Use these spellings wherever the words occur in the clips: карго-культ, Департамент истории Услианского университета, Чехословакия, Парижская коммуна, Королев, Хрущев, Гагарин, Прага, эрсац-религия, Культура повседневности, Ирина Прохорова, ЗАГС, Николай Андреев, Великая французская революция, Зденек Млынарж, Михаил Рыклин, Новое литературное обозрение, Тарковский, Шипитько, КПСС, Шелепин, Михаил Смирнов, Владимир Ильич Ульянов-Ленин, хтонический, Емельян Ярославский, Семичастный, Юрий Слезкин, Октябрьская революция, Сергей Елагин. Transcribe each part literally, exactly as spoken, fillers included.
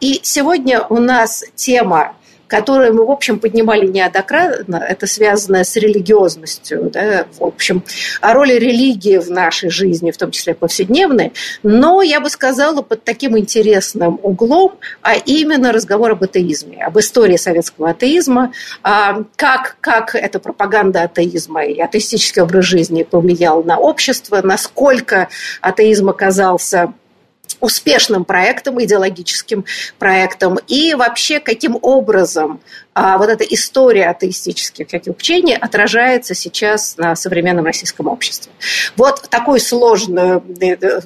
И сегодня у нас тема, которую мы, в общем, поднимали неоднократно, это связано с религиозностью, да, в общем, о роли религии в нашей жизни, в том числе повседневной, но, я бы сказала, под таким интересным углом, а именно разговор об атеизме, об истории советского атеизма, как, как эта пропаганда атеизма и атеистический образ жизни повлиял на общество, насколько атеизм оказался успешным проектом, идеологическим проектом, и вообще каким образом а, вот эта история атеистических каких учений отражается сейчас на современном российском обществе. Вот такой сложный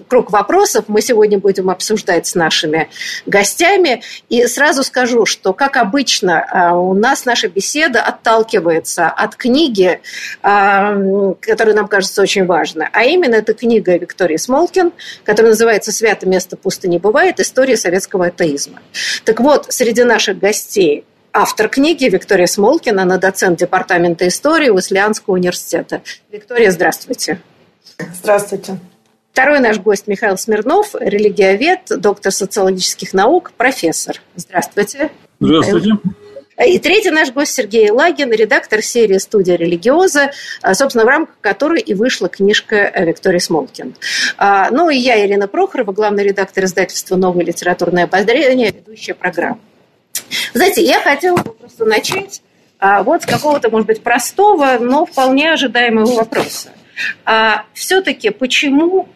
круг вопросов мы сегодня будем обсуждать с нашими гостями. И сразу скажу, что, как обычно, у нас наша беседа отталкивается от книги, которая нам кажется очень важной, а именно это книга Виктории Смолкин, которая называется «Свято место пусто не бывает. История советского атеизма». Так вот, среди наших гостей автор книги Виктория Смолкин, она доцент Департамента истории Услианского университета. Виктория, здравствуйте. Здравствуйте. Второй наш гость Михаил Смирнов, религиовед, доктор социологических наук, профессор. Здравствуйте. Здравствуйте. Михаил. И третий наш гость Сергей Елагин, редактор серии «Студия религиоза», собственно, в рамках которой и вышла книжка Виктории Смолкин. Ну и я, Ирина Прохорова, главный редактор издательства «Новое литературное обозрение», ведущая программа. Знаете, я хотела бы просто начать вот с какого-то, может быть, простого, но вполне ожидаемого вопроса. Все-таки почему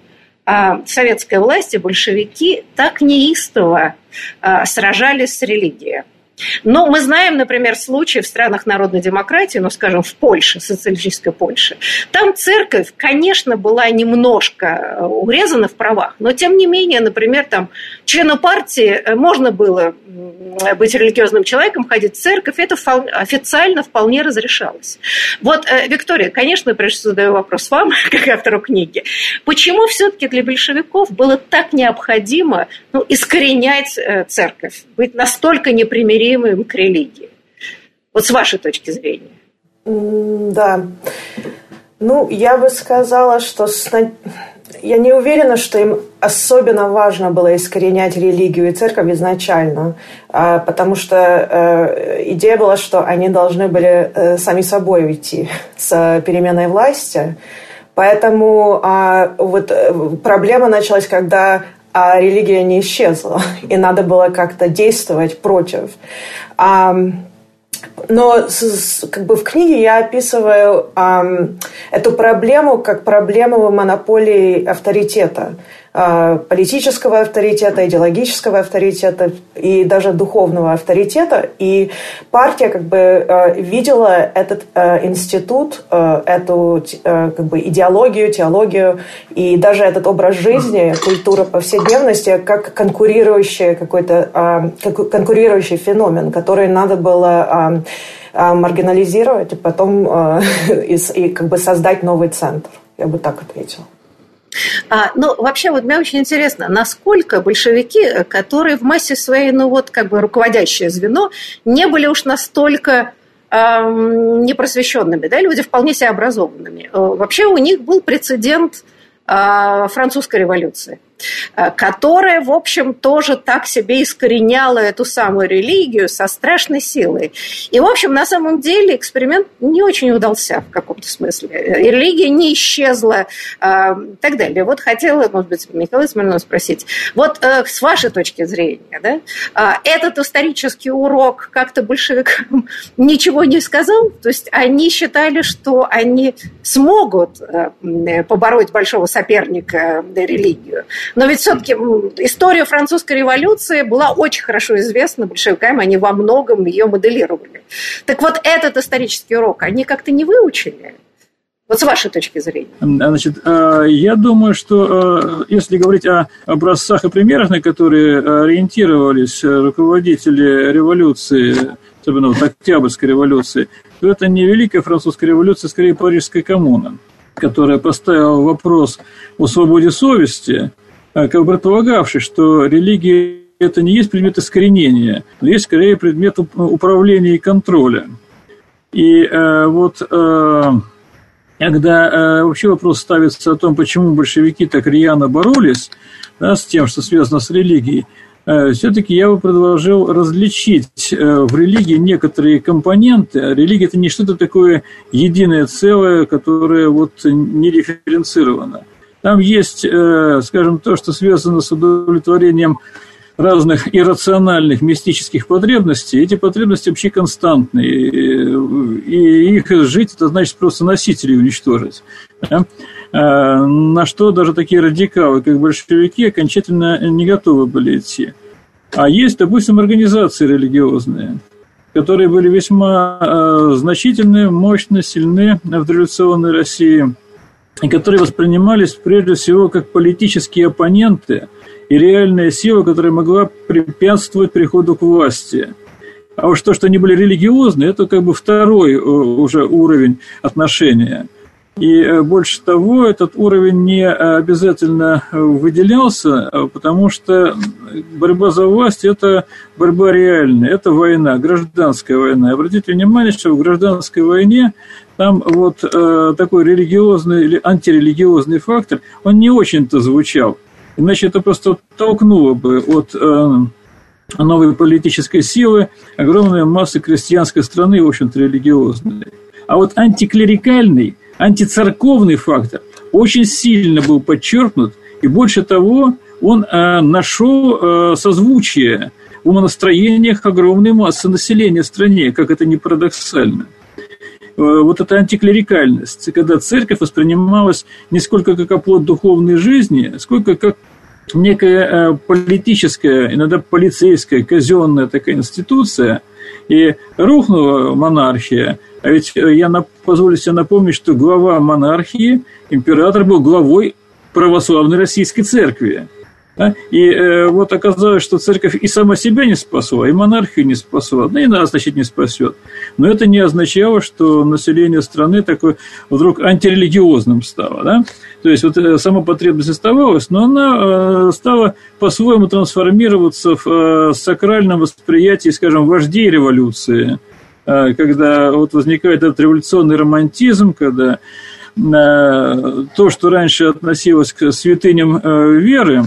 советской власти, большевики, так неистово сражались с религией? Но мы знаем, например, случаи в странах народной демократии, ну, скажем, в Польше, социалистической Польше. Там церковь, конечно, была немножко урезана в правах, но, тем не менее, например, там члену партии можно было быть религиозным человеком, ходить в церковь, это официально вполне разрешалось. Вот, Виктория, конечно, прежде всего задаю вопрос вам, как автору книги. Почему все-таки для большевиков было так необходимо, ну, искоренять церковь, быть настолько непримиримым к религии? Вот с вашей точки зрения. Да. Ну, я бы сказала, что сна... я не уверена, что им особенно важно было искоренять религию и церковь изначально, потому что идея была, что они должны были сами собой уйти с переменой власти. Поэтому вот проблема началась, когда а религия не исчезла, и надо было как-то действовать против. Но как бы в книге я описываю эту проблему как проблему монополии авторитета, политического авторитета, идеологического авторитета и даже духовного авторитета. И партия как бы видела этот институт, эту как бы идеологию, теологию и даже этот образ жизни, культура повседневности как конкурирующий какой-то конкурирующий феномен, который надо было маргинализировать и потом и как бы создать новый центр. Я бы так ответила. А, ну, вообще, вот мне очень интересно, насколько большевики, которые в массе своей, ну, вот, как бы руководящее звено, не были уж настолько эм, непросвещенными, да, люди вполне себе образованными. Вообще, у них был прецедент э, французской революции. которая, в общем, тоже так себе искореняла эту самую религию со страшной силой. И, в общем, на самом деле эксперимент не очень удался в каком-то смысле. Религия не исчезла и так далее. Вот хотела, может быть, Михаила Смирнова спросить, вот с вашей точки зрения, да, этот исторический урок как-то большевикам ничего не сказал? То есть они считали, что они смогут побороть большого соперника религию. Но ведь все-таки история французской революции была очень хорошо известна большевикам, они во многом ее моделировали. Так вот, этот исторический урок они как-то не выучили? Вот с вашей точки зрения. Значит, я думаю, что если говорить о образцах и примерах, на которые ориентировались руководители революции, особенно вот Октябрьской революции, то это не Великая французская революция, а скорее Парижская коммуна, которая поставила вопрос о свободе совести, как бы предполагавший, что религия – это не есть предмет искоренения, но есть скорее предмет управления и контроля. И э, вот э, когда э, вообще вопрос ставится о том, почему большевики так рьяно боролись, да, с тем, что связано с религией, э, все-таки я бы предложил различить э, в религии некоторые компоненты. Религия – это не что-то такое единое целое, которое вот, не дифференцировано. Там есть, скажем, то, что связано с удовлетворением разных иррациональных мистических потребностей. Эти потребности вообще константные, и их жить – это значит просто носителей уничтожить. На что даже такие радикалы, как большевики, окончательно не готовы были идти. А есть, допустим, организации религиозные, которые были весьма значительны, мощны, сильны в дореволюционной России, и которые воспринимались прежде всего как политические оппоненты и реальная сила, которая могла препятствовать приходу к власти. А уж то, что они были религиозны, это как бы второй уже уровень отношения. И больше того, этот уровень не обязательно выделялся, потому что борьба за власть – это борьба реальная, это война, гражданская война. Обратите внимание, что в гражданской войне там вот э, такой религиозный или антирелигиозный фактор, он не очень-то звучал. Иначе это просто оттолкнуло бы от э, новой политической силы огромной массы крестьянской страны, в общем-то, религиозной. А вот антиклерикальный, антицерковный фактор очень сильно был подчеркнут, и больше того, он э, нашел э, созвучие в умонастроениях огромной массы населения в стране, как это ни парадоксально. Э, вот эта антиклерикальность, когда церковь воспринималась не сколько как оплот духовной жизни, сколько как некая э, политическая, иногда полицейская, казенная такая институция, и рухнула монархия. А ведь я позволю себе напомнить, что глава монархии, император, был главой православной российской церкви. И вот оказалось, что церковь и сама себя не спасла, и монархию не спасла, да и нас, значит, не спасет. Но это не означало, что население страны такое вдруг антирелигиозным стало. Да? То есть вот сама потребность оставалась, но она стала по-своему трансформироваться в сакральном восприятии, скажем, вождей революции, когда вот возникает этот революционный романтизм, когда то, что раньше относилось к святыням веры,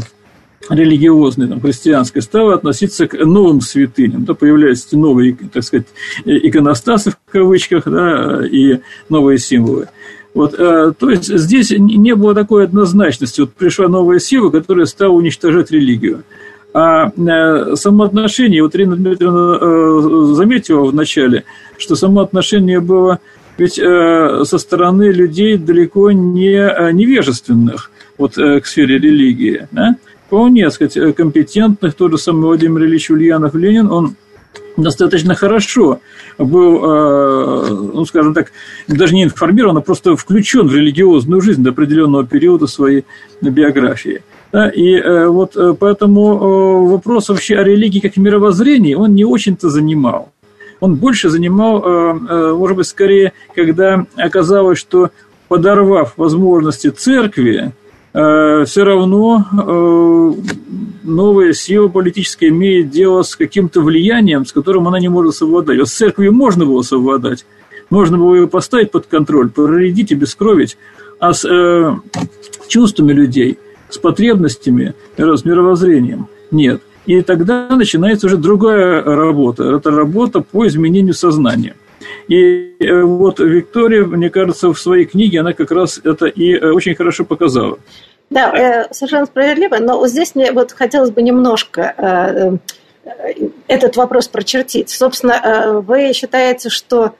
религиозной, там, христианской, стала относиться к новым святыням. Да, появляются новые, так сказать, иконостасы в кавычках, да, и новые символы. Вот, э, то есть здесь не было такой однозначности. Вот пришла новая сила, которая стала уничтожать религию. А э, самоотношение, вот Ирина Дмитриевна э, заметила вначале, что самоотношение было ведь э, со стороны людей далеко не невежественных вот, э, к сфере религии, да? Вполне, так сказать, компетентных. Тот же самый Владимир Ильич Ульянов-Ленин, он достаточно хорошо был, ну, скажем так, даже не информирован, а просто включен в религиозную жизнь до определенного периода своей биографии. И вот поэтому вопрос вообще о религии как мировоззрении он не очень-то занимал. Он больше занимал, может быть, скорее, когда оказалось, что, подорвав возможности церкви, все равно новая сила политическая имеет дело с каким-то влиянием, с которым она не может совладать. Вот с церковью можно было совладать, можно было ее поставить под контроль, проредить и бескровить, а с э, чувствами людей, с потребностями, с мировоззрением. Нет. И тогда начинается уже другая работа. Это работа по изменению сознания. И вот Виктория, мне кажется, в своей книге она как раз это и очень хорошо показала. Да, совершенно справедливо, но вот здесь мне вот хотелось бы немножко этот вопрос прочертить. Собственно, вы считаете, что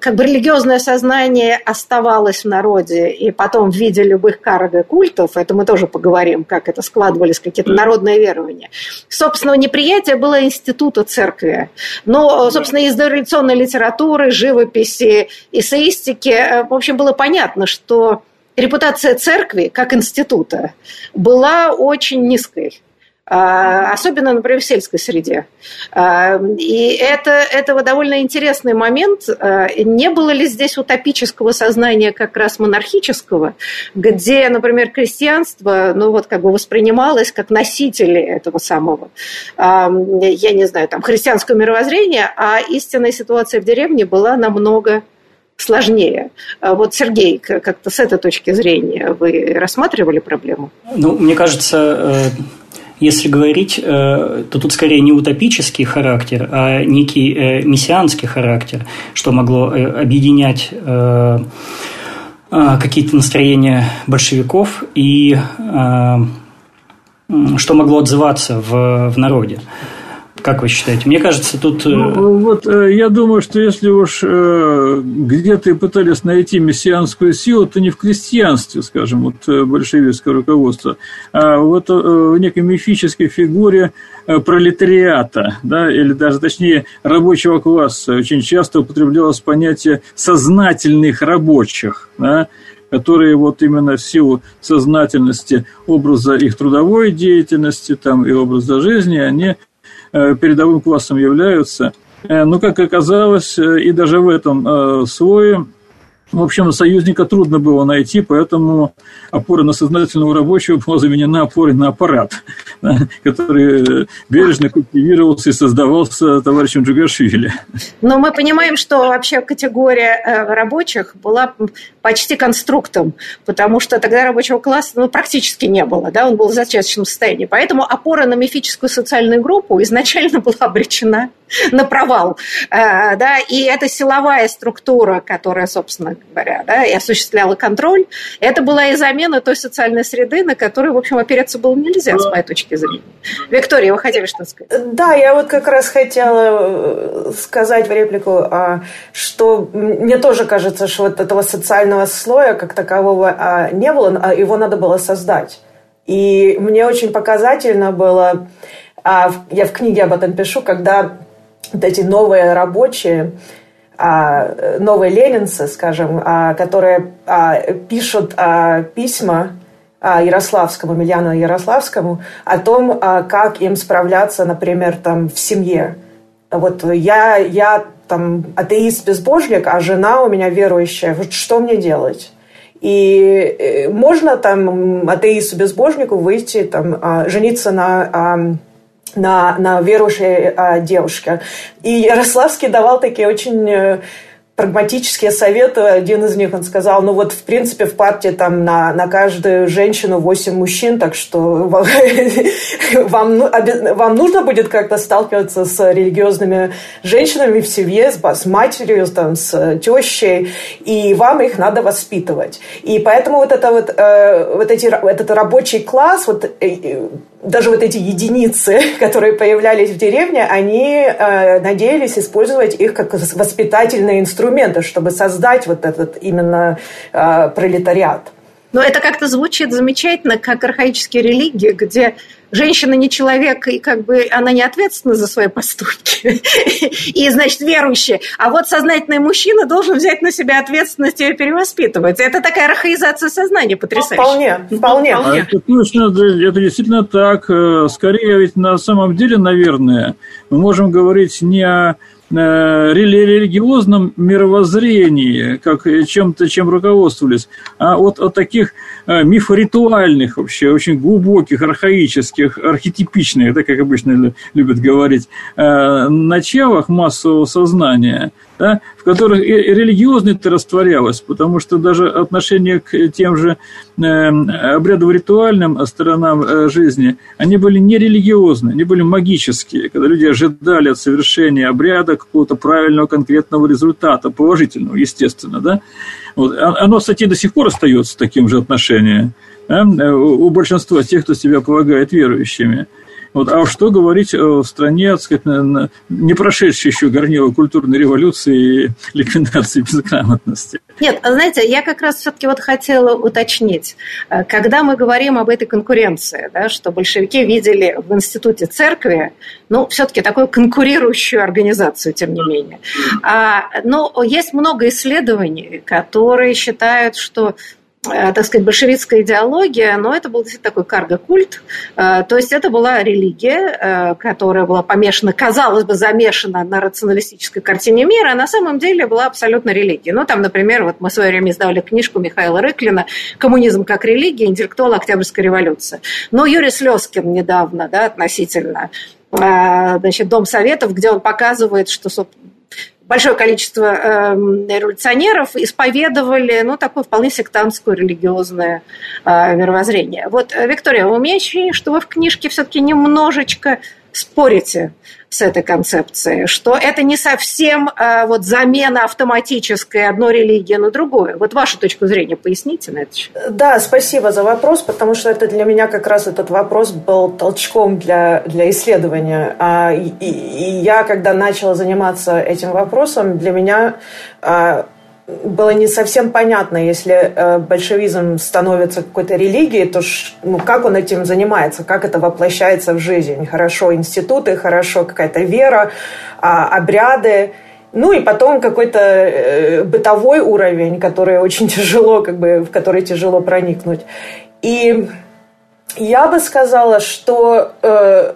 как бы религиозное сознание оставалось в народе, и потом в виде любых карг и культов, это мы тоже поговорим, как это складывались какие-то народные верования. Собственно, неприятие было института церкви. Но, собственно, из дореволюционной литературы, живописи, эссеистики, в общем, было понятно, что репутация церкви как института была очень низкой. Особенно, например, в сельской среде. И это, это довольно интересный момент. Не было ли здесь утопического сознания как раз монархического, где, например, крестьянство ну, вот, как бы воспринималось как носители этого самого, я не знаю, там, христианского мировоззрения, а истинная ситуация в деревне была намного сложнее. Вот, Сергей, как-то с этой точки зрения вы рассматривали проблему? Ну, мне кажется... Если говорить, то тут скорее не утопический характер, а некий мессианский характер, что могло объединять какие-то настроения большевиков и что могло отзываться в народе. Как вы считаете? Мне кажется, тут... Ну, вот я думаю, что если уж где-то и пытались найти мессианскую силу, то не в крестьянстве, скажем, вот большевистского руководства, а вот в некой мифической фигуре пролетариата, да, или даже, точнее, рабочего класса. Очень часто употреблялось понятие сознательных рабочих, да, которые вот именно в силу сознательности образа их трудовой деятельности там, и образа жизни, они... передовым классом являются. Но, как оказалось, и даже в этом слое, в общем, союзника трудно было найти, поэтому опора на сознательного рабочего была заменена опорой на аппарат, который бережно культивировался и создавался товарищем Джугашвили. Но мы понимаем, что вообще категория рабочих была почти конструктом, потому что тогда рабочего класса ну, практически не было, да, он был в зачаточном состоянии. Поэтому опора на мифическую социальную группу изначально была обречена на провал. Да, и эта силовая структура, которая, собственно говоря, да, и осуществляла контроль, это была и замена той социальной среды, на которую, в общем, опереться было нельзя, с моей точки зрения. Виктория, вы хотели что-то сказать? Да, я вот как раз хотела сказать в реплику, что мне тоже кажется, что вот этого социального слоя как такового не было, а его надо было создать. И мне очень показательно было, я в книге об этом пишу, когда вот эти новые рабочие, новые ленинцы, скажем, которые пишут письма Ярославскому, Емельяну Ярославскому, о том, как им справляться, например, там, в семье. Вот я, я там, атеист-безбожник, а жена у меня верующая. Вот что мне делать? И можно там атеисту-безбожнику выйти, там, жениться на... на, на верующей а, девушке. И Ярославский давал такие очень э, прагматические советы. Один из них, он сказал, ну вот, в принципе, в партии там на, на каждую женщину восемь мужчин, так что вам, вам нужно будет как-то сталкиваться с религиозными женщинами в семье, с, с матерью, там, с тещей, и вам их надо воспитывать. И поэтому вот, это, вот, э, вот эти, этот рабочий класс... Вот, э, даже вот эти единицы, которые появлялись в деревне, они э, надеялись использовать их как воспитательные инструменты, чтобы создать вот этот именно э, пролетариат. Но это как-то звучит замечательно, как архаические религии, где женщина не человек, и как бы она не ответственна за свои поступки, и, значит, верующая. А вот сознательный мужчина должен взять на себя ответственность и ее перевоспитывать. Это такая архаизация сознания потрясающая. Ну, вполне, вполне. Это точно, это действительно так. Скорее, ведь на самом деле, наверное, мы можем говорить не о религиозном мировоззрении, как чем-то, чем руководствовались, а от, от таких мифоритуальных вообще, очень глубоких, архаических, архетипичных, да, как обычно любят говорить, началах массового сознания – да, в которых и религиозность растворялась, потому что даже отношение к тем же обрядово-ритуальным сторонам жизни, они были не религиозные, они были магические, когда люди ожидали от совершения обряда какого-то правильного конкретного результата, положительного, естественно, да. Вот. Оно, кстати, до сих пор остается таким же отношением, да, у большинства тех, кто себя полагает верующими. Вот, а что говорить в стране, так сказать, не прошедшей еще горнило культурной революции и ликвидации безграмотности? Нет, знаете, я как раз все-таки вот хотела уточнить. Когда мы говорим об этой конкуренции, да, что большевики видели в институте церкви, ну, все-таки такую конкурирующую организацию, тем не менее. А, но есть много исследований, которые считают, что... так сказать, большевистская идеология, но это был такой карго-культ, то есть это была религия, которая была помешана, казалось бы, замешана на рационалистической картине мира, а на самом деле была абсолютно религия. Ну, там, например, вот мы в свое время издавали книжку Михаила Рыклина «Коммунизм как религия. Интеллектуал Октябрьской революции». Но Юрий Слезкин недавно, да, относительно, значит, Дом Советов, где он показывает, что, собственно, большое количество революционеров исповедовали, ну, такое вполне сектантское религиозное мировоззрение. Вот, Виктория, у меня ощущение, что вы в книжке все-таки немножечко спорите с этой концепцией, что это не совсем вот замена автоматической одной религии на другую. Вот вашу точку зрения поясните на это. Да, спасибо за вопрос, потому что это для меня как раз этот вопрос был толчком для, для исследования. И, и, и я, когда начала заниматься этим вопросом, для меня было не совсем понятно, если большевизм становится какой-то религией, то ну, как он этим занимается, как это воплощается в жизнь. Хорошо институты, хорошо какая-то вера, обряды. Ну и потом какой-то бытовой уровень, который очень тяжело, как бы, в который тяжело проникнуть. И я бы сказала, что э,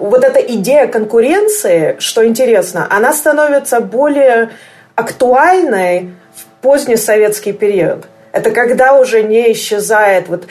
вот эта идея конкуренции, что интересно, она становится более актуальной в позднесоветский период. Это когда уже не исчезает, вот,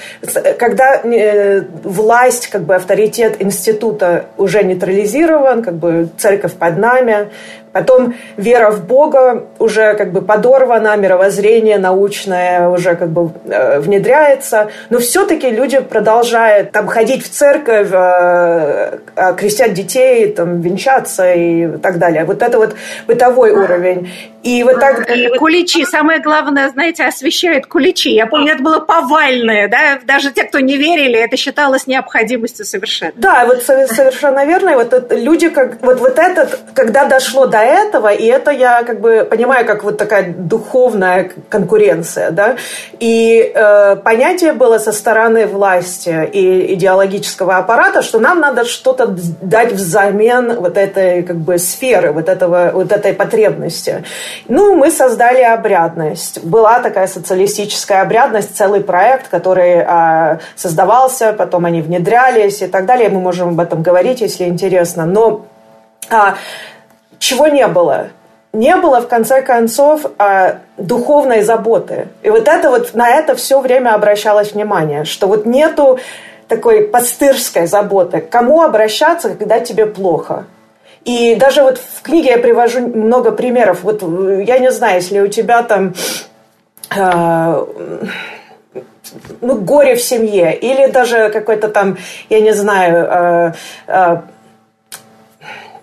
когда э, власть, как бы авторитет института уже нейтрализирован, как бы церковь под нами, потом вера в Бога уже как бы подорвана, мировоззрение научное уже как бы э, внедряется, но все-таки люди продолжают там ходить в церковь, э, крестят детей, там венчаться и так далее. Вот это вот бытовой уровень. И вот так... Куличи, самое главное, знаете, освещают куличи. Я помню, это было повальное, да, даже те, кто не верили, это считалось необходимостью совершенно. Да, вот совершенно верно. И вот это, люди, как вот, вот этот, когда дошло до этого, и это я как бы понимаю, как вот такая духовная конкуренция, да, и э, понятие было со стороны власти и идеологического аппарата, что нам надо что-то дать взамен вот этой как бы сферы, вот этого, вот этой потребности. Ну, мы создали обрядность. Была такая социалистическая обрядность, целый проект, который а, создавался, потом они внедрялись и так далее. Мы можем об этом говорить, если интересно. Но а, чего не было? Не было, в конце концов, а, духовной заботы. И вот, это, вот на это все время обращалось внимание, что вот нету такой пастырской заботы. К кому обращаться, когда тебе плохо? И даже вот в книге я привожу много примеров. Вот я не знаю, если у тебя там э, ну, горе в семье, или даже какой-то там, я не знаю, э, э,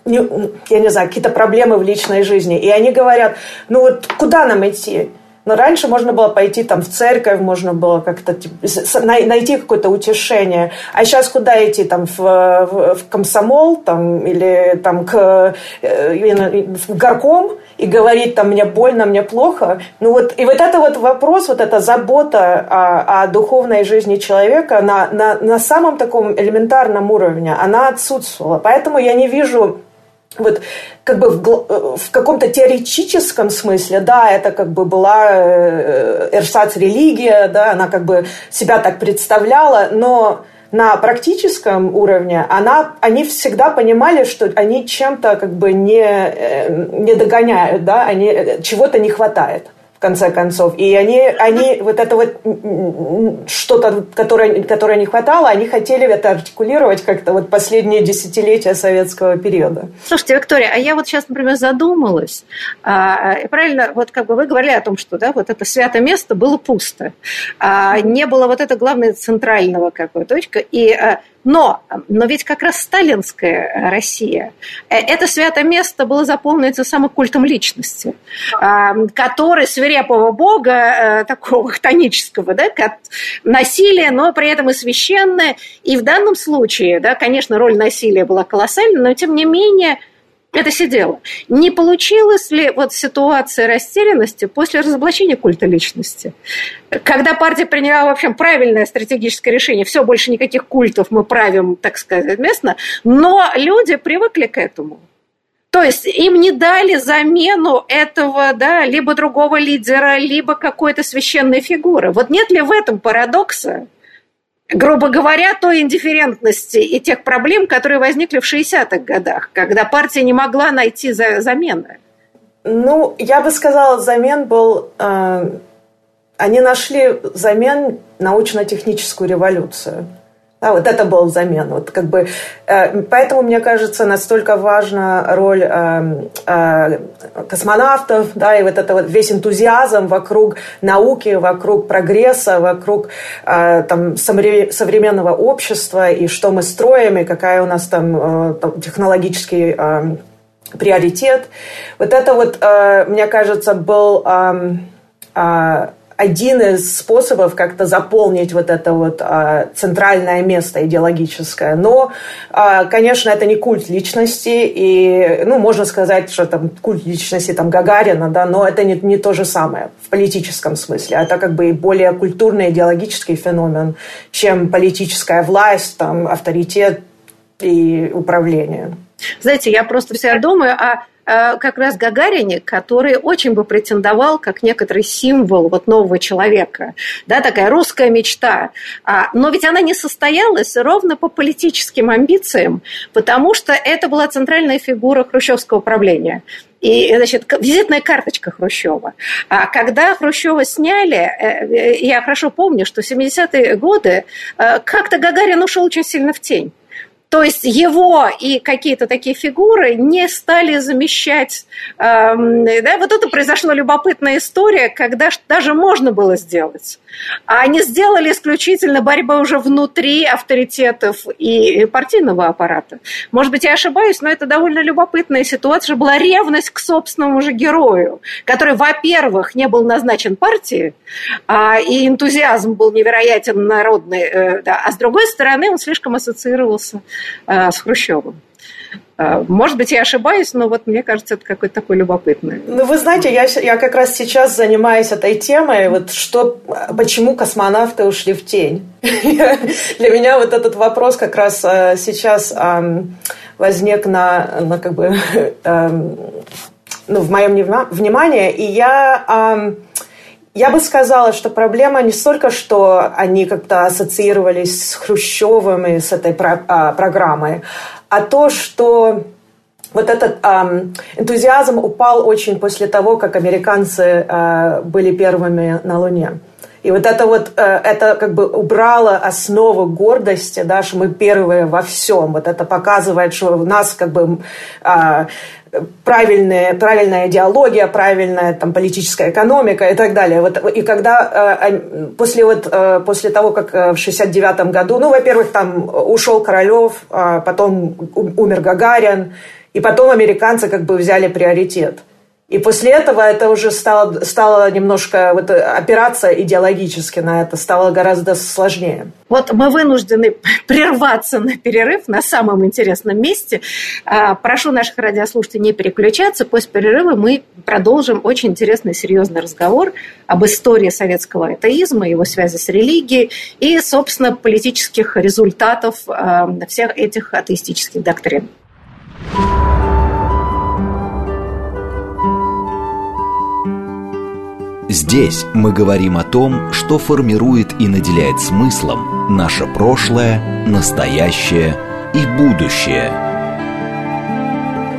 не, я не знаю, какие-то проблемы в личной жизни. И они говорят, ну вот куда нам идти? Но раньше можно было пойти там в церковь, можно было как-то типа, найти какое-то утешение. А сейчас куда идти? Там, в, в, в комсомол там, или там, к, в горком и говорить, там, мне больно, мне плохо. Ну, вот, и вот это вот вопрос, вот эта забота о, о духовной жизни человека на, на, на самом таком элементарном уровне, она отсутствовала. Поэтому я не вижу... Вот, как бы в, в каком-то теоретическом смысле, да, это как бы была эрсац-религия, да, она как бы себя так представляла, но на практическом уровне она, они всегда понимали, что они чем-то как бы не, не догоняют, да, они, чего-то не хватает. в конце концов. И они, они вот это вот что-то, которое, которое не хватало, они хотели это артикулировать как-то вот последние десятилетия советского периода. Слушайте, Виктория, а я вот сейчас, например, задумалась. А, правильно, вот как бы вы говорили о том, что да, вот это святое место было пусто. А, не было вот этого главного центрального какой-то точка. И... Но, но ведь как раз сталинская Россия, это святое место было заполнено самым культом личности, который свирепого бога, такого хтонического, да, насилие, но при этом и священное. И в данном случае, да, конечно, роль насилия была колоссальна, но тем не менее это сидело. Не получилась ли вот ситуация растерянности после разоблачения культа личности? Когда партия приняла, в общем, правильное стратегическое решение, все, больше никаких культов, мы правим, так сказать, местно, но люди привыкли к этому. То есть им не дали замену этого, да, либо другого лидера, либо какой-то священной фигуры. Вот нет ли в этом парадокса, грубо говоря, той индифферентности и тех проблем, которые возникли в шестидесятых годах, когда партия не могла найти замены? Ну, я бы сказала, замен был... Э, они нашли замен научно-техническую революцию. Да, вот это был замен. Вот как бы, э, поэтому, мне кажется, настолько важна роль э, э, космонавтов, да, и вот это вот весь энтузиазм вокруг науки, вокруг прогресса, вокруг э, там, современного общества, и что мы строим, и какая у нас там, э, там технологический э, приоритет. Вот это вот, э, мне кажется, был... Э, э, один из способов как-то заполнить вот это вот а, центральное место идеологическое. Но, а, конечно, это не культ личности, и, ну, можно сказать, что там культ личности там, Гагарина, да, но это не, не то же самое в политическом смысле. Это как бы более культурный идеологический феномен, чем политическая власть, там, авторитет и управление. Знаете, я просто вся думаю о... как раз Гагарине, который очень бы претендовал как некоторый символ вот нового человека, да, такая русская мечта. Но ведь она не состоялась ровно по политическим амбициям, потому что это была центральная фигура хрущевского правления. И, значит, визитная карточка Хрущева. А когда Хрущева сняли, я хорошо помню, что в семидесятые годы как-то Гагарин ушел очень сильно в тень. То есть его и какие-то такие фигуры не стали замещать. Да, вот это произошла любопытная история, когда даже можно было сделать. А они сделали исключительно борьбу уже внутри авторитетов и партийного аппарата. Может быть, я ошибаюсь, но это довольно любопытная ситуация. Была ревность к собственному же герою, который, во-первых, не был назначен партией, и энтузиазм был невероятен народный. Да, а с другой стороны, он слишком ассоциировался с Хрущевым. Может быть, я ошибаюсь, но вот мне кажется, это какой-то такой любопытный. Ну, вы знаете, я, я как раз сейчас занимаюсь этой темой, вот что, почему космонавты ушли в тень. Для меня вот этот вопрос как раз сейчас возник на, на как бы, ну, в моем внимании, и я... Я бы сказала, что проблема не столько, что они как-то ассоциировались с Хрущевым и с этой про- а, программой, а то, что вот этот а, энтузиазм упал очень после того, как американцы а, были первыми на Луне. И вот это вот, это как бы убрало основу гордости, да, что мы первые во всем. Вот это показывает, что у нас как бы правильная, правильная идеология, правильная там, политическая экономика и так далее. Вот, и когда после, вот, после того, как в шестьдесят девятом году, ну, во-первых, там ушел Королев, потом умер Гагарин, и потом американцы как бы взяли приоритет. И после этого это уже стало, стало немножко, вот, опираться идеологически на это стало гораздо сложнее. Вот мы вынуждены прерваться на перерыв на самом интересном месте. Прошу наших радиослушателей не переключаться. После перерыва мы продолжим очень интересный серьезный разговор об истории советского атеизма, его связи с религией и, собственно, политических результатов всех этих атеистических доктрин. Здесь мы говорим о том, что формирует и наделяет смыслом наше прошлое, настоящее и будущее.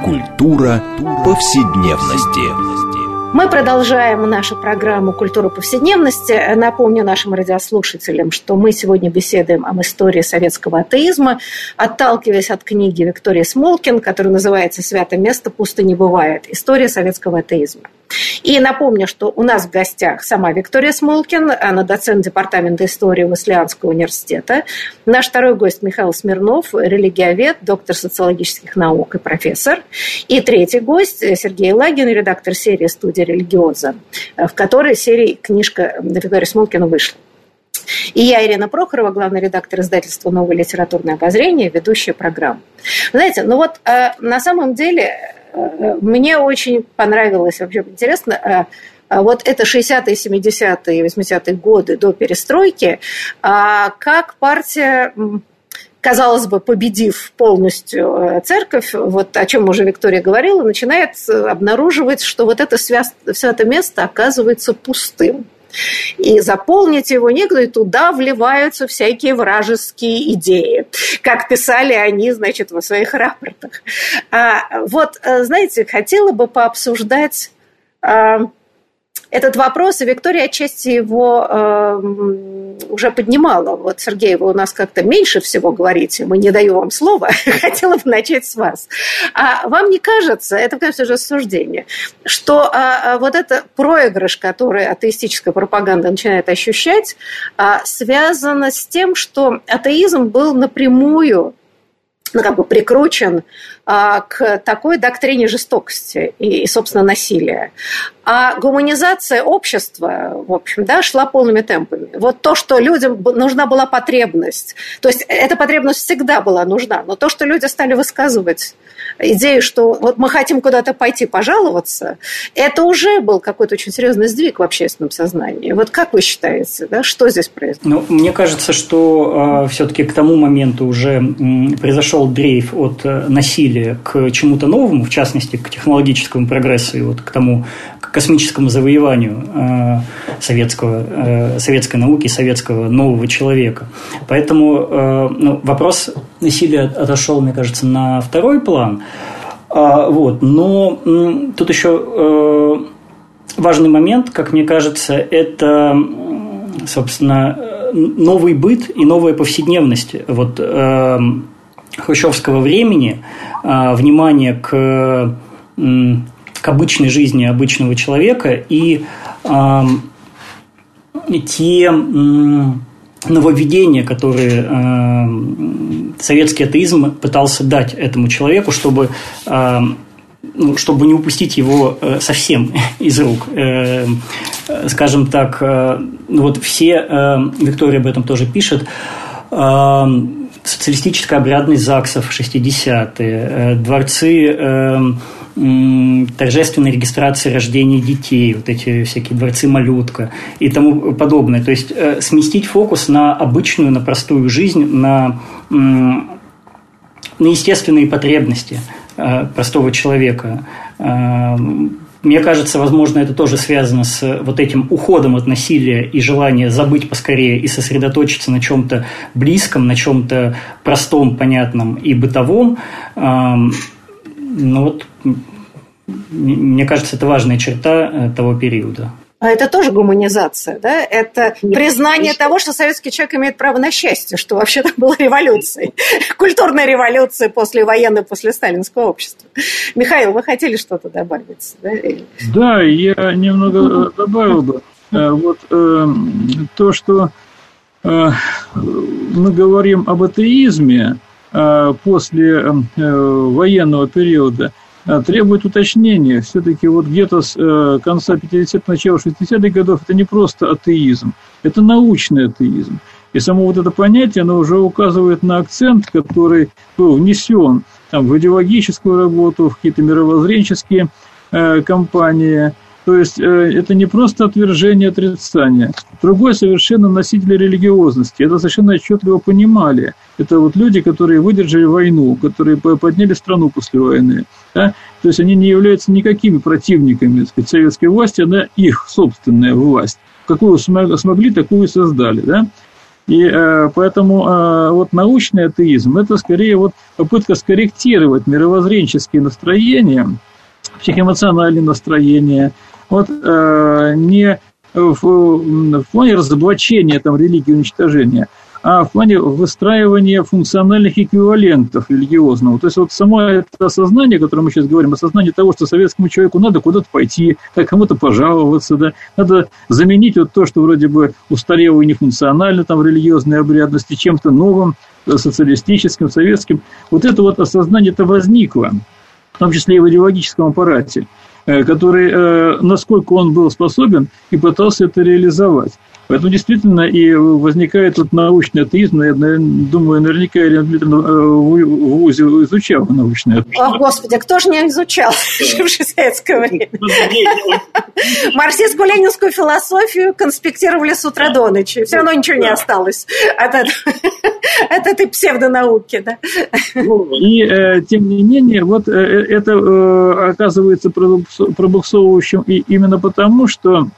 Культура повседневности. Мы продолжаем нашу программу «Культура повседневности». Напомню нашим радиослушателям, что мы сегодня беседуем об истории советского атеизма, отталкиваясь от книги Виктории Смолкин, которая называется «Святое место пусто не бывает. История советского атеизма». И напомню, что у нас в гостях сама Виктория Смолкин, она доцент Департамента истории Услианского университета. Наш второй гость Михаил Смирнов, религиовед, доктор социологических наук и профессор. И третий гость Сергей Елагин, редактор серии «Студия религиоза», в которой серии книжка Виктории Смолкина вышла. И я, Ирина Прохорова, главный редактор издательства «Новое литературное обозрение», ведущая программы. Знаете, ну вот на самом деле... Мне очень понравилось, вообще интересно, вот это шестидесятые, семидесятые, восьмидесятые годы до перестройки, как партия, казалось бы, победив полностью церковь, вот о чем уже Виктория говорила, начинает обнаруживать, что вот это святое место оказывается пустым. И заполнить его некуда, и туда вливаются всякие вражеские идеи, как писали они, значит, в своих рапортах. А, вот, знаете, хотела бы пообсуждать а, этот вопрос, и Виктория отчасти его а, уже поднимала. Вот, Сергей, вы у нас как-то меньше всего говорите, мы не даем вам слова, хотела бы начать с вас. А вам не кажется, это, конечно же, суждение, что а, вот этот проигрыш, который атеистическая пропаганда начинает ощущать, а, связано с тем, что атеизм был напрямую, ну, как бы прикручен а, к такой доктрине жестокости и, и, собственно, насилия. А гуманизация общества, в общем, да, шла полными темпами. Вот то, что людям нужна была потребность, то есть эта потребность всегда была нужна, но то, что люди стали высказывать идею, что вот мы хотим куда-то пойти пожаловаться, это уже был какой-то очень серьезный сдвиг в общественном сознании. Вот как вы считаете, да, что здесь произошло? Ну, мне кажется, что э, все-таки к тому моменту уже э, произошел дрейф от э, насилия к чему-то новому, в частности, к технологическому прогрессу и вот к тому, космическому завоеванию советского, советской науки, советского нового человека. Поэтому ну, вопрос насилия отошел, мне кажется, на второй план. Вот. Но тут еще важный момент, как мне кажется, это, собственно, новый быт и новая повседневность. Вот хрущевского времени внимание к... к обычной жизни обычного человека и э, те э, нововведения, которые э, советский атеизм пытался дать этому человеку, чтобы, э, ну, чтобы не упустить его э, совсем из рук. Э, скажем так, э, вот все, э, Виктория об этом тоже пишет, э, социалистическая обрядность ЗАГСов в шестидесятые, э, дворцы... Э, торжественной регистрации рождения детей, вот эти всякие дворцы-малютка и тому подобное. То есть, сместить фокус на обычную, на простую жизнь, на, на естественные потребности простого человека. Мне кажется, возможно, это тоже связано с вот этим уходом от насилия и желанием забыть поскорее и сосредоточиться на чем-то близком, на чем-то простом, понятном и бытовом. Ну вот, мне кажется, это важная черта того периода. А это тоже гуманизация, да? Это Нет, признание конечно. того, что советский человек имеет право на счастье, что вообще-то была революция, культурная революция послевоенная, после сталинского общества. Михаил, вы хотели что-то добавить? Да, да я немного добавил бы. Вот то, что мы говорим об атеизме, после военного периода требует уточнения. Все-таки вот где-то с конца пятидесятых, начала шестидесятых годов это не просто атеизм, это научный атеизм. И само вот это понятие, оно уже указывает на акцент, который был внесен там, в идеологическую работу, в какие-то мировоззренческие э, кампании. То есть, э, это не просто отвержение, отрицание. Другой совершенно носитель религиозности. Это совершенно отчетливо понимали. Это вот люди, которые выдержали войну, которые подняли страну после войны. Да? То есть, они не являются никакими противниками, так сказать, советской власти, она их собственная власть. Какую смогли, такую и создали. Да? И э, поэтому э, вот научный атеизм – это скорее вот попытка скорректировать мировоззренческие настроения, психоэмоциональные настроения, вот э, не в, в плане разоблачения там, религии уничтожения, а в плане выстраивания функциональных эквивалентов религиозного. То есть вот само это осознание, о котором мы сейчас говорим, осознание того, что советскому человеку надо куда-то пойти, кому-то пожаловаться, да, надо заменить вот то, что вроде бы устарело и нефункционально, там, религиозные обрядности, чем-то новым, социалистическим, советским. Вот это вот осознание-то возникло, в том числе и в идеологическом аппарате, который, насколько он был способен, и пытался это реализовать. Поэтому действительно и возникает вот научный атеизм. Я думаю, наверняка Ирина Дмитриевна в ВУЗе изучала научный атеизм. О, Господи, кто же не изучал в советское время? Марксистско-ленинскую философию конспектировали с утра до ночи. Все равно ничего не осталось от этой псевдонауки. И тем не менее, вот это оказывается пробуксовывающим именно потому, что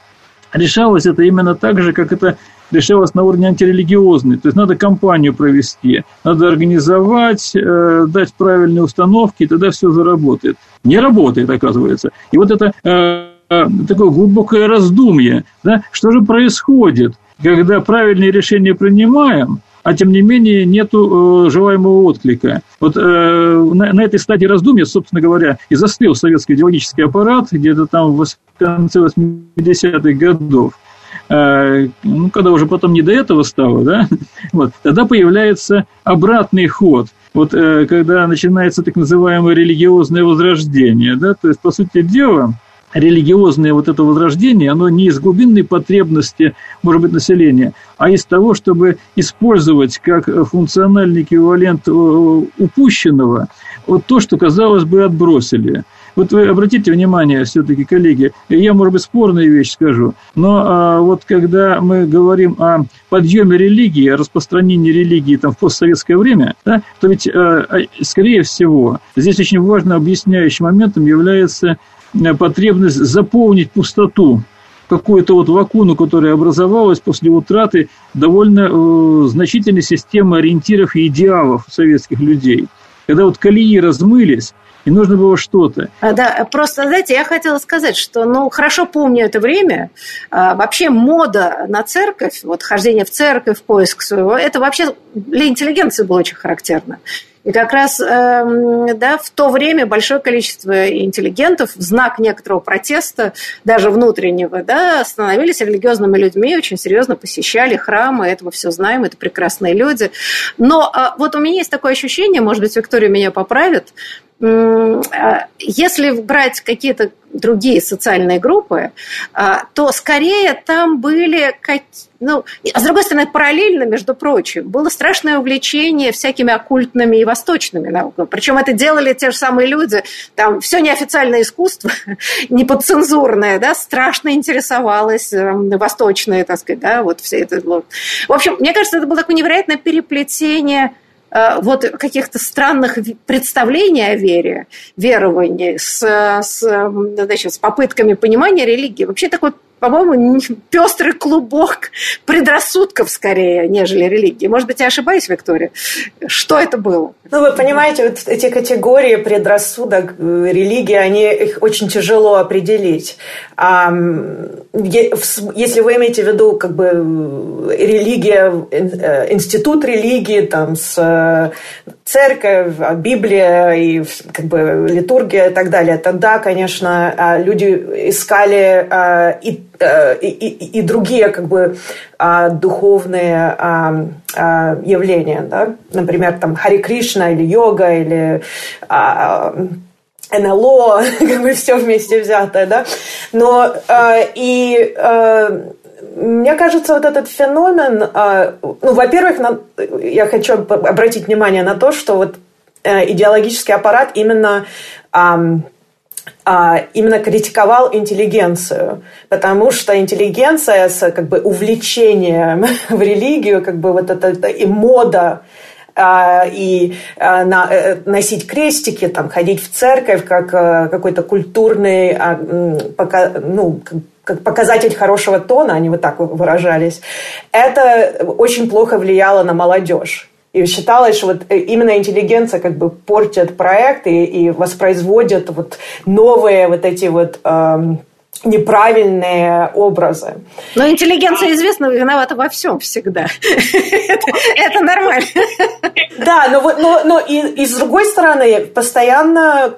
решалось это именно так же, как это решалось на уровне антирелигиозной. То есть надо кампанию провести, надо организовать, э, дать правильные установки, и тогда все заработает. Не работает, оказывается. И вот это э, такое глубокое раздумье, да, что же происходит, когда правильные решения принимаем, а тем не менее нету э, желаемого отклика. Вот э, на, на этой стадии раздумья, собственно говоря, и застрял советский идеологический аппарат где-то там в конце восьмидесятых годов, э, ну, когда уже потом не до этого стало, да? Вот, тогда появляется обратный ход. Вот э, когда начинается так называемое религиозное возрождение, да? То есть, по сути дела, религиозное вот это возрождение, оно не из глубинной потребности, может быть, населения, а из того, чтобы использовать как функциональный эквивалент упущенного вот то, что, казалось бы, отбросили. Вот вы обратите внимание, все-таки, коллеги, я, может быть, спорную вещь скажу, но а, вот когда мы говорим о подъеме религии, о распространении религии там, в постсоветское время, да, то ведь, а, скорее всего, здесь очень важно объясняющим моментом является потребность заполнить пустоту, какую-то вот лакуну, которая образовалась после утраты довольно э, значительной системы ориентиров и идеалов советских людей. Когда вот колеи размылись, и нужно было что-то. А, да, просто, знаете, я хотела сказать, что, ну, хорошо помню это время. А, вообще мода на церковь, вот хождение в церковь, поиск своего, это вообще для интеллигенции было очень характерно. И как раз да, в то время большое количество интеллигентов в знак некоторого протеста, даже внутреннего, да, становились религиозными людьми, очень серьезно посещали храмы, это мы все знаем, это прекрасные люди. Но вот у меня есть такое ощущение, может быть, Виктория меня поправит, если брать какие-то другие социальные группы, то скорее там были какие-то... Ну, а с другой стороны, параллельно, между прочим, было страшное увлечение всякими оккультными и восточными науками. Причем это делали те же самые люди. Там все неофициальное искусство, неподцензурное, да, страшно интересовалось восточное, так сказать, да, вот все это. В общем, мне кажется, это было такое невероятное переплетение вот каких-то странных представлений о вере, веровании, с, с, значит, с попытками понимания религии. Вообще такой, по-моему, пестрый клубок предрассудков скорее, нежели религии. Может быть, я ошибаюсь, Виктория? Что это было? Ну, вы понимаете, вот эти категории предрассудок, религии, они, их очень тяжело определить. А если вы имеете в виду как бы религия, институт религии, там, с церковь, Библия и как бы литургия и так далее, тогда, конечно, люди искали и И, и, и другие как бы духовные явления, да? Например, там Хари Кришна или йога или эн эл о, как бы все вместе взятое, да. Но и мне кажется, вот этот феномен, ну, во-первых, я хочу обратить внимание на то, что вот идеологический аппарат именно именно критиковал интеллигенцию, потому что интеллигенция с как бы увлечением в религию, как бы вот эта и мода, и носить крестики, там, ходить в церковь как какой-то культурный, ну, как показатель хорошего тона, они вот так выражались, это очень плохо влияло на молодежь. И считалось, что вот именно интеллигенция как бы портит проект и, и воспроизводит вот новые вот эти вот эм, неправильные образы. Но интеллигенция, известно, виновата во всем всегда. Это нормально. Да, но и с другой стороны, постоянно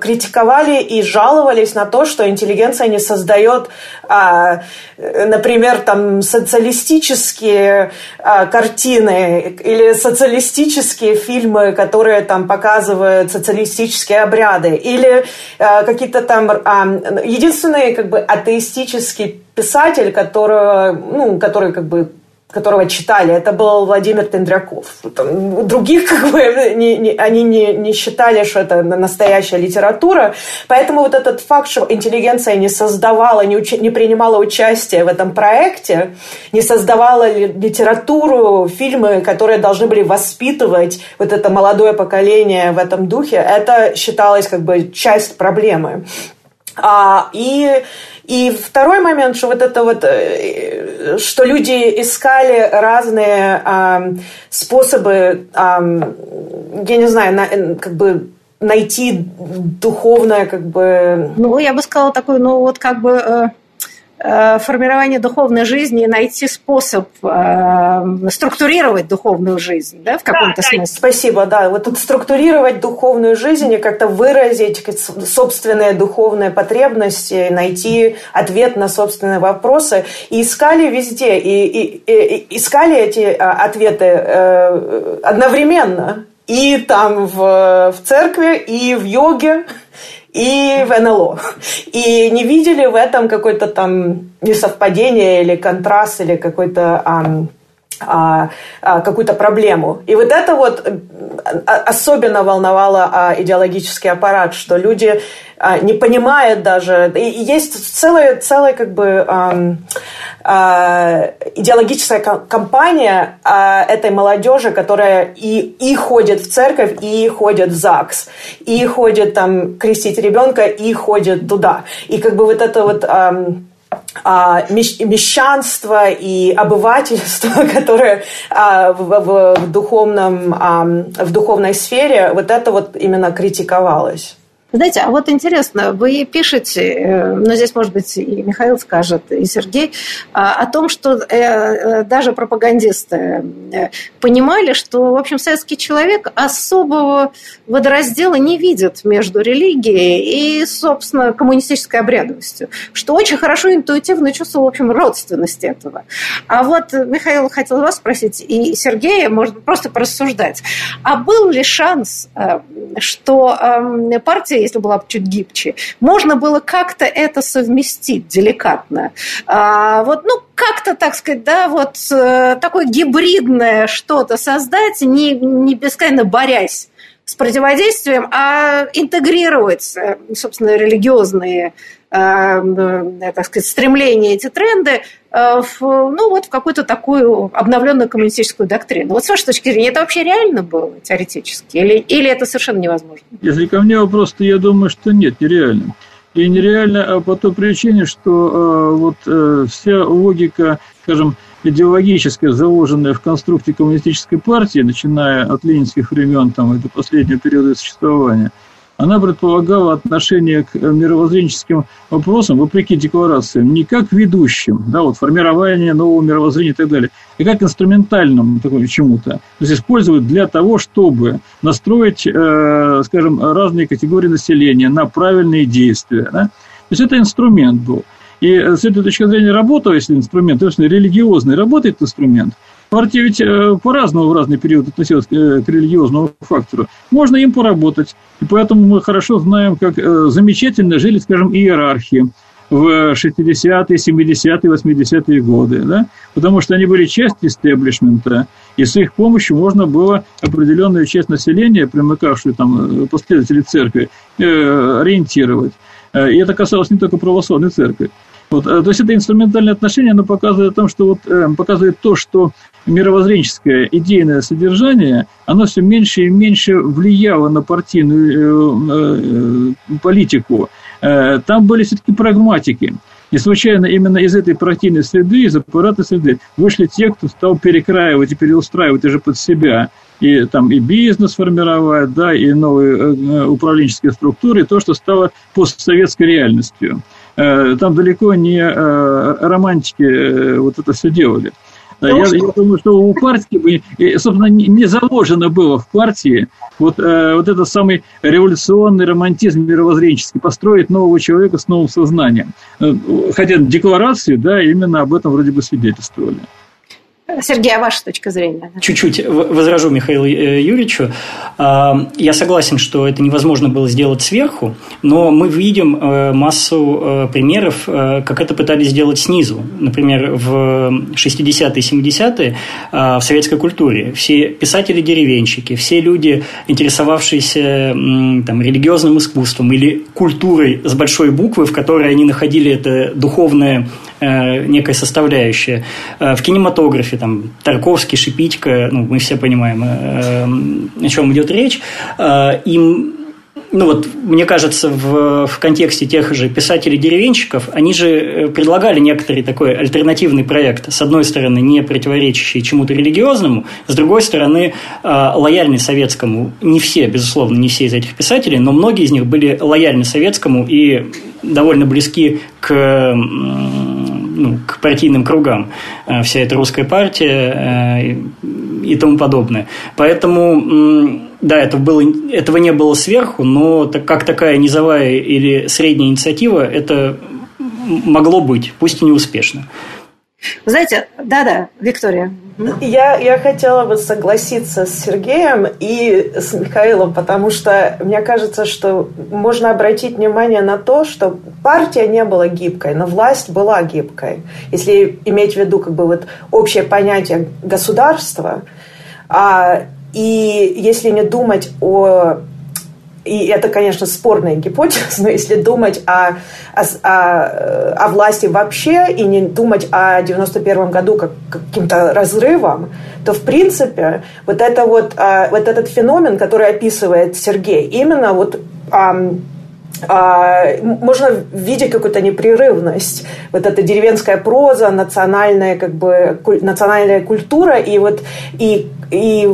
критиковали и жаловались на то, что интеллигенция не создает, например, там социалистические картины или социалистические фильмы, которые там показывают социалистические обряды, или какие-то там единственные как бы атеистический писатель, которого, ну, который, как бы, которого читали, это был Владимир Тендряков. Там, других как бы, не, не, они не, не считали, что это настоящая литература. Поэтому вот этот факт, что интеллигенция не создавала, не, учи, не принимала участие в этом проекте, не создавала литературу, фильмы, которые должны были воспитывать вот это молодое поколение в этом духе, это считалось как бы часть проблемы. А, и, и второй момент, что вот это вот, что люди искали разные а, способы, а, я не знаю, на, как бы найти духовное, как бы... Ну, я бы сказала такое, ну, вот как бы... формирование духовной жизни и найти способ э, структурировать духовную жизнь, да, в каком-то да, смысле. Да, спасибо, да. Вот тут структурировать духовную жизнь и как-то выразить собственные духовные потребности, найти ответ на собственные вопросы. И искали везде, и, и, и искали эти ответы э, одновременно. И там в, в церкви, и в йоге, и в эн эл о. И не видели в этом какое-то там несовпадение или контраст, или какой-то, а, а, а, какую-то проблему. И вот это вот особенно волновало а, идеологический аппарат, что люди а, не понимают даже... И есть целая, целая как бы а, а, идеологическая кампания а, этой молодежи, которая и, и ходит в церковь, и ходит в ЗАГС, и ходит там крестить ребенка, и ходит туда. И как бы вот это вот... А, мещанство и обывательство, которое в, духовном, в духовной сфере, вот это вот именно критиковалось. Знаете, а вот интересно, вы пишете, ну, здесь, может быть, и Михаил скажет, и Сергей, о том, что даже пропагандисты понимали, что, в общем, советский человек особого водораздела не видит между религией и, собственно, коммунистической обрядовостью, что очень хорошо интуитивно чувствовал, в общем, родственность этого. А вот, Михаил, хотел вас спросить, и Сергея, может, просто порассуждать, а был ли шанс, что партия, если была бы чуть гибче, можно было как-то это совместить деликатно. А, вот, ну, как-то, так сказать, да, вот э, такое гибридное что-то создать, не, не бесконечно борясь с противодействием, а интегрировать, собственно, религиозные, э, э, так сказать, стремления, эти тренды э, в, ну, вот в какую-то такую обновленную коммунистическую доктрину. Вот с вашей точки зрения, это вообще реально было теоретически? Или, или это совершенно невозможно? Если ко мне вопрос, то я думаю, что нет, нереально. И нереально по той причине, что э, вот э, вся логика, скажем, идеологическая, заложенная в конструкте коммунистической партии, начиная от ленинских времен там, и до последнего периода существования, она предполагала отношение к мировоззренческим вопросам, вопреки декларациям, не как ведущим, да, вот, формирование нового мировоззрения и так далее, а как инструментальным такому, чему-то. То есть использовать для того, чтобы настроить, э, скажем, разные категории населения на правильные действия. Да? То есть это инструмент был. И с этой точки зрения работал, если инструмент, то есть религиозный работает инструмент. Партия ведь по-разному в разный период относилась к религиозному фактору. Можно им поработать. И поэтому мы хорошо знаем, как замечательно жили, скажем, иерархии в шестидесятые, семидесятые, восьмидесятые годы. Да? Потому что они были частью истеблишмента, и с их помощью можно было определенную часть населения, примыкавшую там последователей церкви, ориентировать. И это касалось не только православной церкви. Вот, то есть это инструментальное отношение, оно показывает, о том, что вот, э, показывает то, что мировоззренческое идейное содержание, оно все меньше и меньше влияло на партийную э, э, политику. Э, там были все-таки прагматики. И случайно именно из этой партийной среды, из аппаратной среды вышли те, кто стал перекраивать и переустраивать уже под себя. И там и бизнес формировать, да, и новые э, управленческие структуры, и то, что стало постсоветской реальностью. там далеко не романтики вот это все делали. Я, я думаю, что у партии, собственно, не заложено было в партии вот, вот этот самый революционный романтизм мировоззренческий, построить нового человека с новым сознанием. Хотя декларации, да, именно об этом вроде бы свидетельствовали. Сергей, а ваша точка зрения? Чуть-чуть возражу Михаилу Юрьевичу. Я согласен, что это невозможно было сделать сверху, но мы видим массу примеров, как это пытались сделать снизу. Например, в шестидесятые и семидесятые в советской культуре все писатели-деревенщики, все люди, интересовавшиеся там, религиозным искусством или культурой с большой буквы, в которой они находили это духовное некая составляющая. В кинематографе там, Тарковский, Шипитько, ну, мы все понимаем, о чем идет речь. Им, ну, вот, мне кажется, в, в контексте тех же писателей-деревенщиков, они же предлагали некоторый такой альтернативный проект. С одной стороны, не противоречащий чему-то религиозному, с другой стороны, лояльный советскому. Не все, безусловно, не все из этих писателей, но многие из них были лояльны советскому и довольно близки к... Ну, к партийным кругам, вся эта русская партия и тому подобное. Поэтому, да, это было, этого не было сверху, но как такая низовая или средняя инициатива, это могло быть, пусть и неуспешно. Знаете, да-да, Виктория. Я, я хотела бы согласиться с Сергеем и с Михаилом, потому что мне кажется, что можно обратить внимание на то, что партия не была гибкой, но власть была гибкой. Если иметь в виду как бы вот общее понятие государства, а, и если не думать о... И это, конечно, спорная гипотеза, но если думать о, о, о, о власти вообще и не думать о девяносто первом году как каким-то разрывом, то, в принципе, вот, это вот, вот этот феномен, который описывает Сергей, именно вот... можно видеть какую-то непрерывность. Вот эта деревенская проза, национальная, как бы, национальная культура и, вот, и, и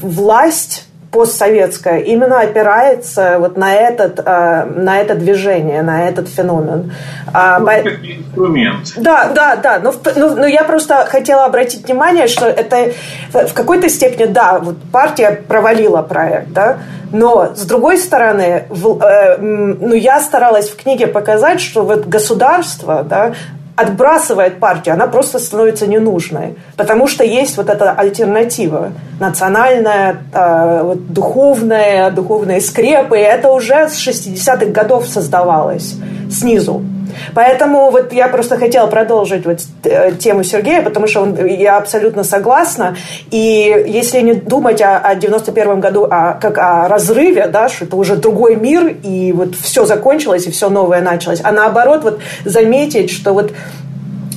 власть... постсоветская, именно опирается вот на, этот, на это движение, на этот феномен. Как инструмент. Да, да, да. Но, но я просто хотела обратить внимание, что это в какой-то степени, да, вот партия провалила проект, да, но, с другой стороны, ну, я старалась в книге показать, что вот государство, да, отбрасывает партию, она просто становится ненужной, потому что есть вот эта альтернатива, национальная, духовная, духовные скрепы, и это уже с шестидесятых годов создавалось снизу. Поэтому вот я просто хотела продолжить вот тему Сергея, потому что он, я абсолютно согласна. И если не думать о, о девяносто первом году о, как о разрыве, да, что это уже другой мир, и вот все закончилось, и все новое началось, а наоборот вот заметить, что вот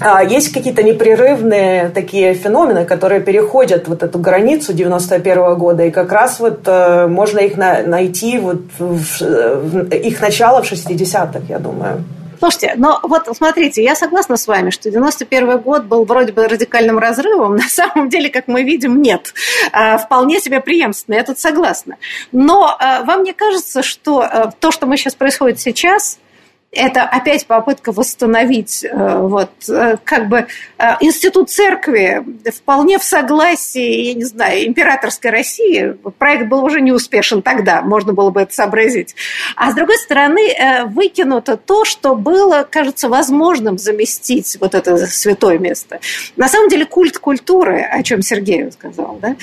а, есть какие-то непрерывные такие феномены, которые переходят вот эту границу девяносто первого года, и как раз вот а, можно их на, найти, вот, в, в, их начало в шестидесятых, я думаю. Слушайте, но вот смотрите, я согласна с вами, что девяносто первый год был вроде бы радикальным разрывом, на самом деле, как мы видим, нет. Вполне себе преемственно, я тут согласна. Но вам не кажется, что то, что мы сейчас происходит сейчас, это опять попытка восстановить вот, как бы, институт церкви вполне в согласии, я не знаю, императорской России. Проект был уже не успешен тогда, можно было бы это сообразить. А с другой стороны, выкинуто то, что было, кажется, возможным заместить вот это святое место. На самом деле культ культуры, о чем Сергей сказал, да,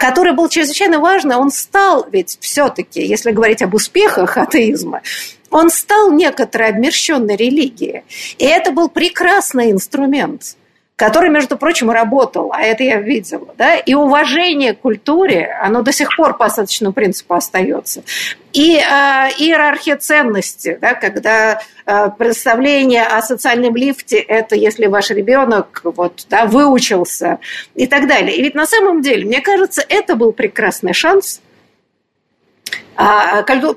который был чрезвычайно важен, он стал ведь все-таки, если говорить об успехах атеизма, он стал некоторой обмерщенной религией. И это был прекрасный инструмент, который, между прочим, работал, а это я видела, да, и уважение к культуре, оно до сих пор по остаточному принципу остается. И э, иерархия ценностей, да, когда э, представление о социальном лифте – это если ваш ребенок вот, да, выучился и так далее. И ведь на самом деле, мне кажется, это был прекрасный шанс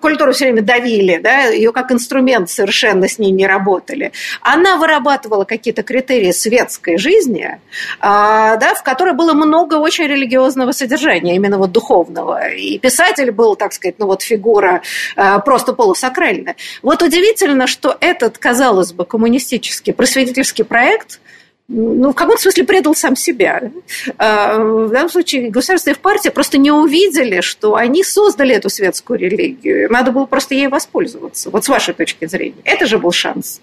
Культуру все время давили, да, ее как инструмент совершенно с ней не работали. Она вырабатывала какие-то критерии светской жизни, да, в которой было много очень религиозного содержания, именно вот духовного. И писатель был, так сказать, ну вот фигура просто полусакральная. Вот удивительно, что этот, казалось бы, коммунистический просветительский проект, ну, в каком-то смысле предал сам себя. В данном случае государство и партия просто не увидели, что они создали эту светскую религию. Надо было просто ей воспользоваться. Вот с вашей точки зрения. Это же был шанс.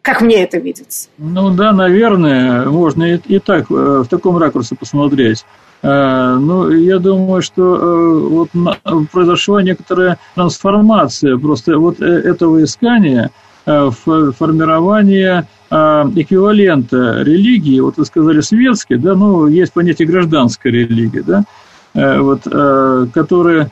Как мне это видится? Ну да, наверное, можно и так, в таком ракурсе посмотреть. Ну, я думаю, что вот произошла некоторая трансформация просто вот этого искания в формирование эквивалента религии, вот вы сказали светской, да, ну, есть понятие гражданской религии, да, вот, которая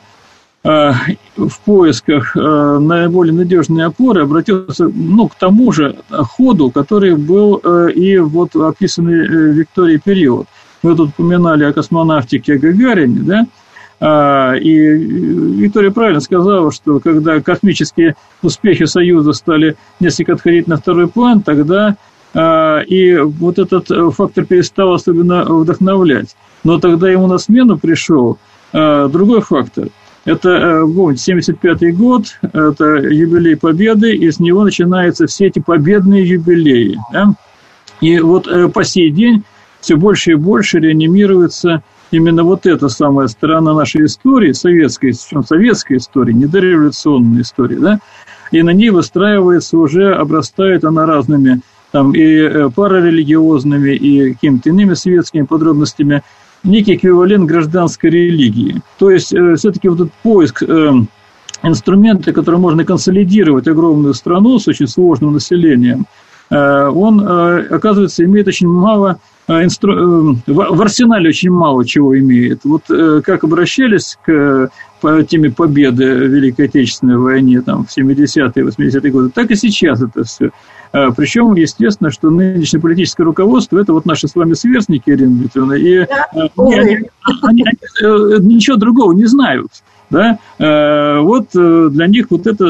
в поисках наиболее надежной опоры обратилась, ну, к тому же ходу, который был и вот описанный Викторией период. Вы тут упоминали о космонавтике Гагарине, да, и Виктория правильно сказала, что когда космические успехи Союза стали несколько отходить на второй план, тогда и вот этот фактор перестал особенно вдохновлять. Но тогда ему на смену пришел другой фактор. Это, помните, семьдесят пятый год, это юбилей Победы, и с него начинаются все эти победные юбилеи. Да? И вот по сей день все больше и больше реанимируется именно вот эта самая сторона нашей истории, советской, причем советской истории, не дореволюционной истории, да, и на ней выстраивается уже, обрастает она разными там и парарелигиозными, и какими-то иными светскими подробностями, некий эквивалент гражданской религии. То есть, э, все-таки вот этот поиск э, инструмента, которым можно консолидировать огромную страну с очень сложным населением, э, он, э, оказывается, имеет очень мало... Инстру... В арсенале очень мало чего имеет. Вот как обращались к теме победы в Великой Отечественной войне там, в семидесятые, восьмидесятые годы, так и сейчас это все. Причем, естественно, что нынешнее политическое руководство – это вот наши с вами сверстники, Ирина Викторовна, и они, они, они ничего другого не знают. Да? Вот для них вот это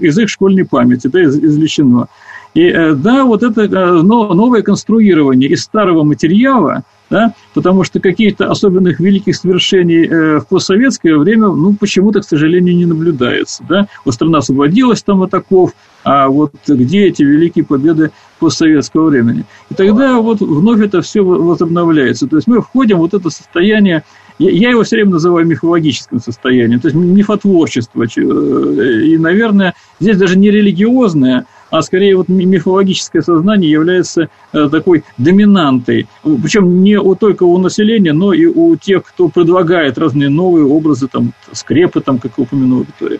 из их школьной памяти, да, извлечено. И да, вот это новое конструирование из старого материала, да, потому что каких-то особенных великих свершений в постсоветское время, ну, почему-то, к сожалению, не наблюдается, да. Вот страна освободилась там от оков, а вот где эти великие победы постсоветского времени? И тогда вот вновь это все возобновляется. То есть мы входим в вот это состояние, я его все время называю мифологическим состоянием, то есть мифотворчество. И, наверное, здесь даже не религиозное, а скорее вот мифологическое сознание является такой доминантой. Причем не только у населения, но и у тех, кто предлагает разные новые образы, там, скрепы, там, как упомянула Виктория.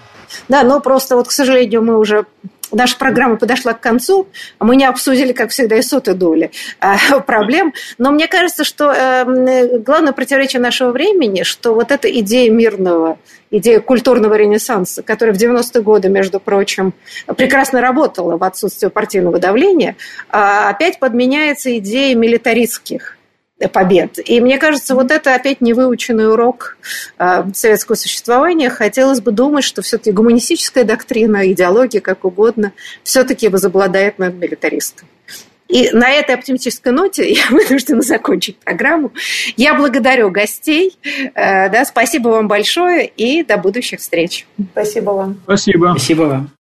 Да, но просто вот, к сожалению, мы уже... Наша программа подошла к концу. Мы не обсудили, как всегда, и сотой доли проблем. Но мне кажется, что главное противоречие нашего времени, что вот эта идея мирного, идея культурного ренессанса, которая в девяностые годы, между прочим, прекрасно работала в отсутствие партийного давления, опять подменяется идеей милитаристских побед. И мне кажется, вот это опять невыученный урок советского существования. Хотелось бы думать, что все-таки гуманистическая доктрина, идеология, как угодно, все-таки возобладает над милитаристом. И на этой оптимистической ноте я вынуждена закончить программу. Я благодарю гостей. Да, спасибо вам большое и до будущих встреч. Спасибо вам. Спасибо. Спасибо вам.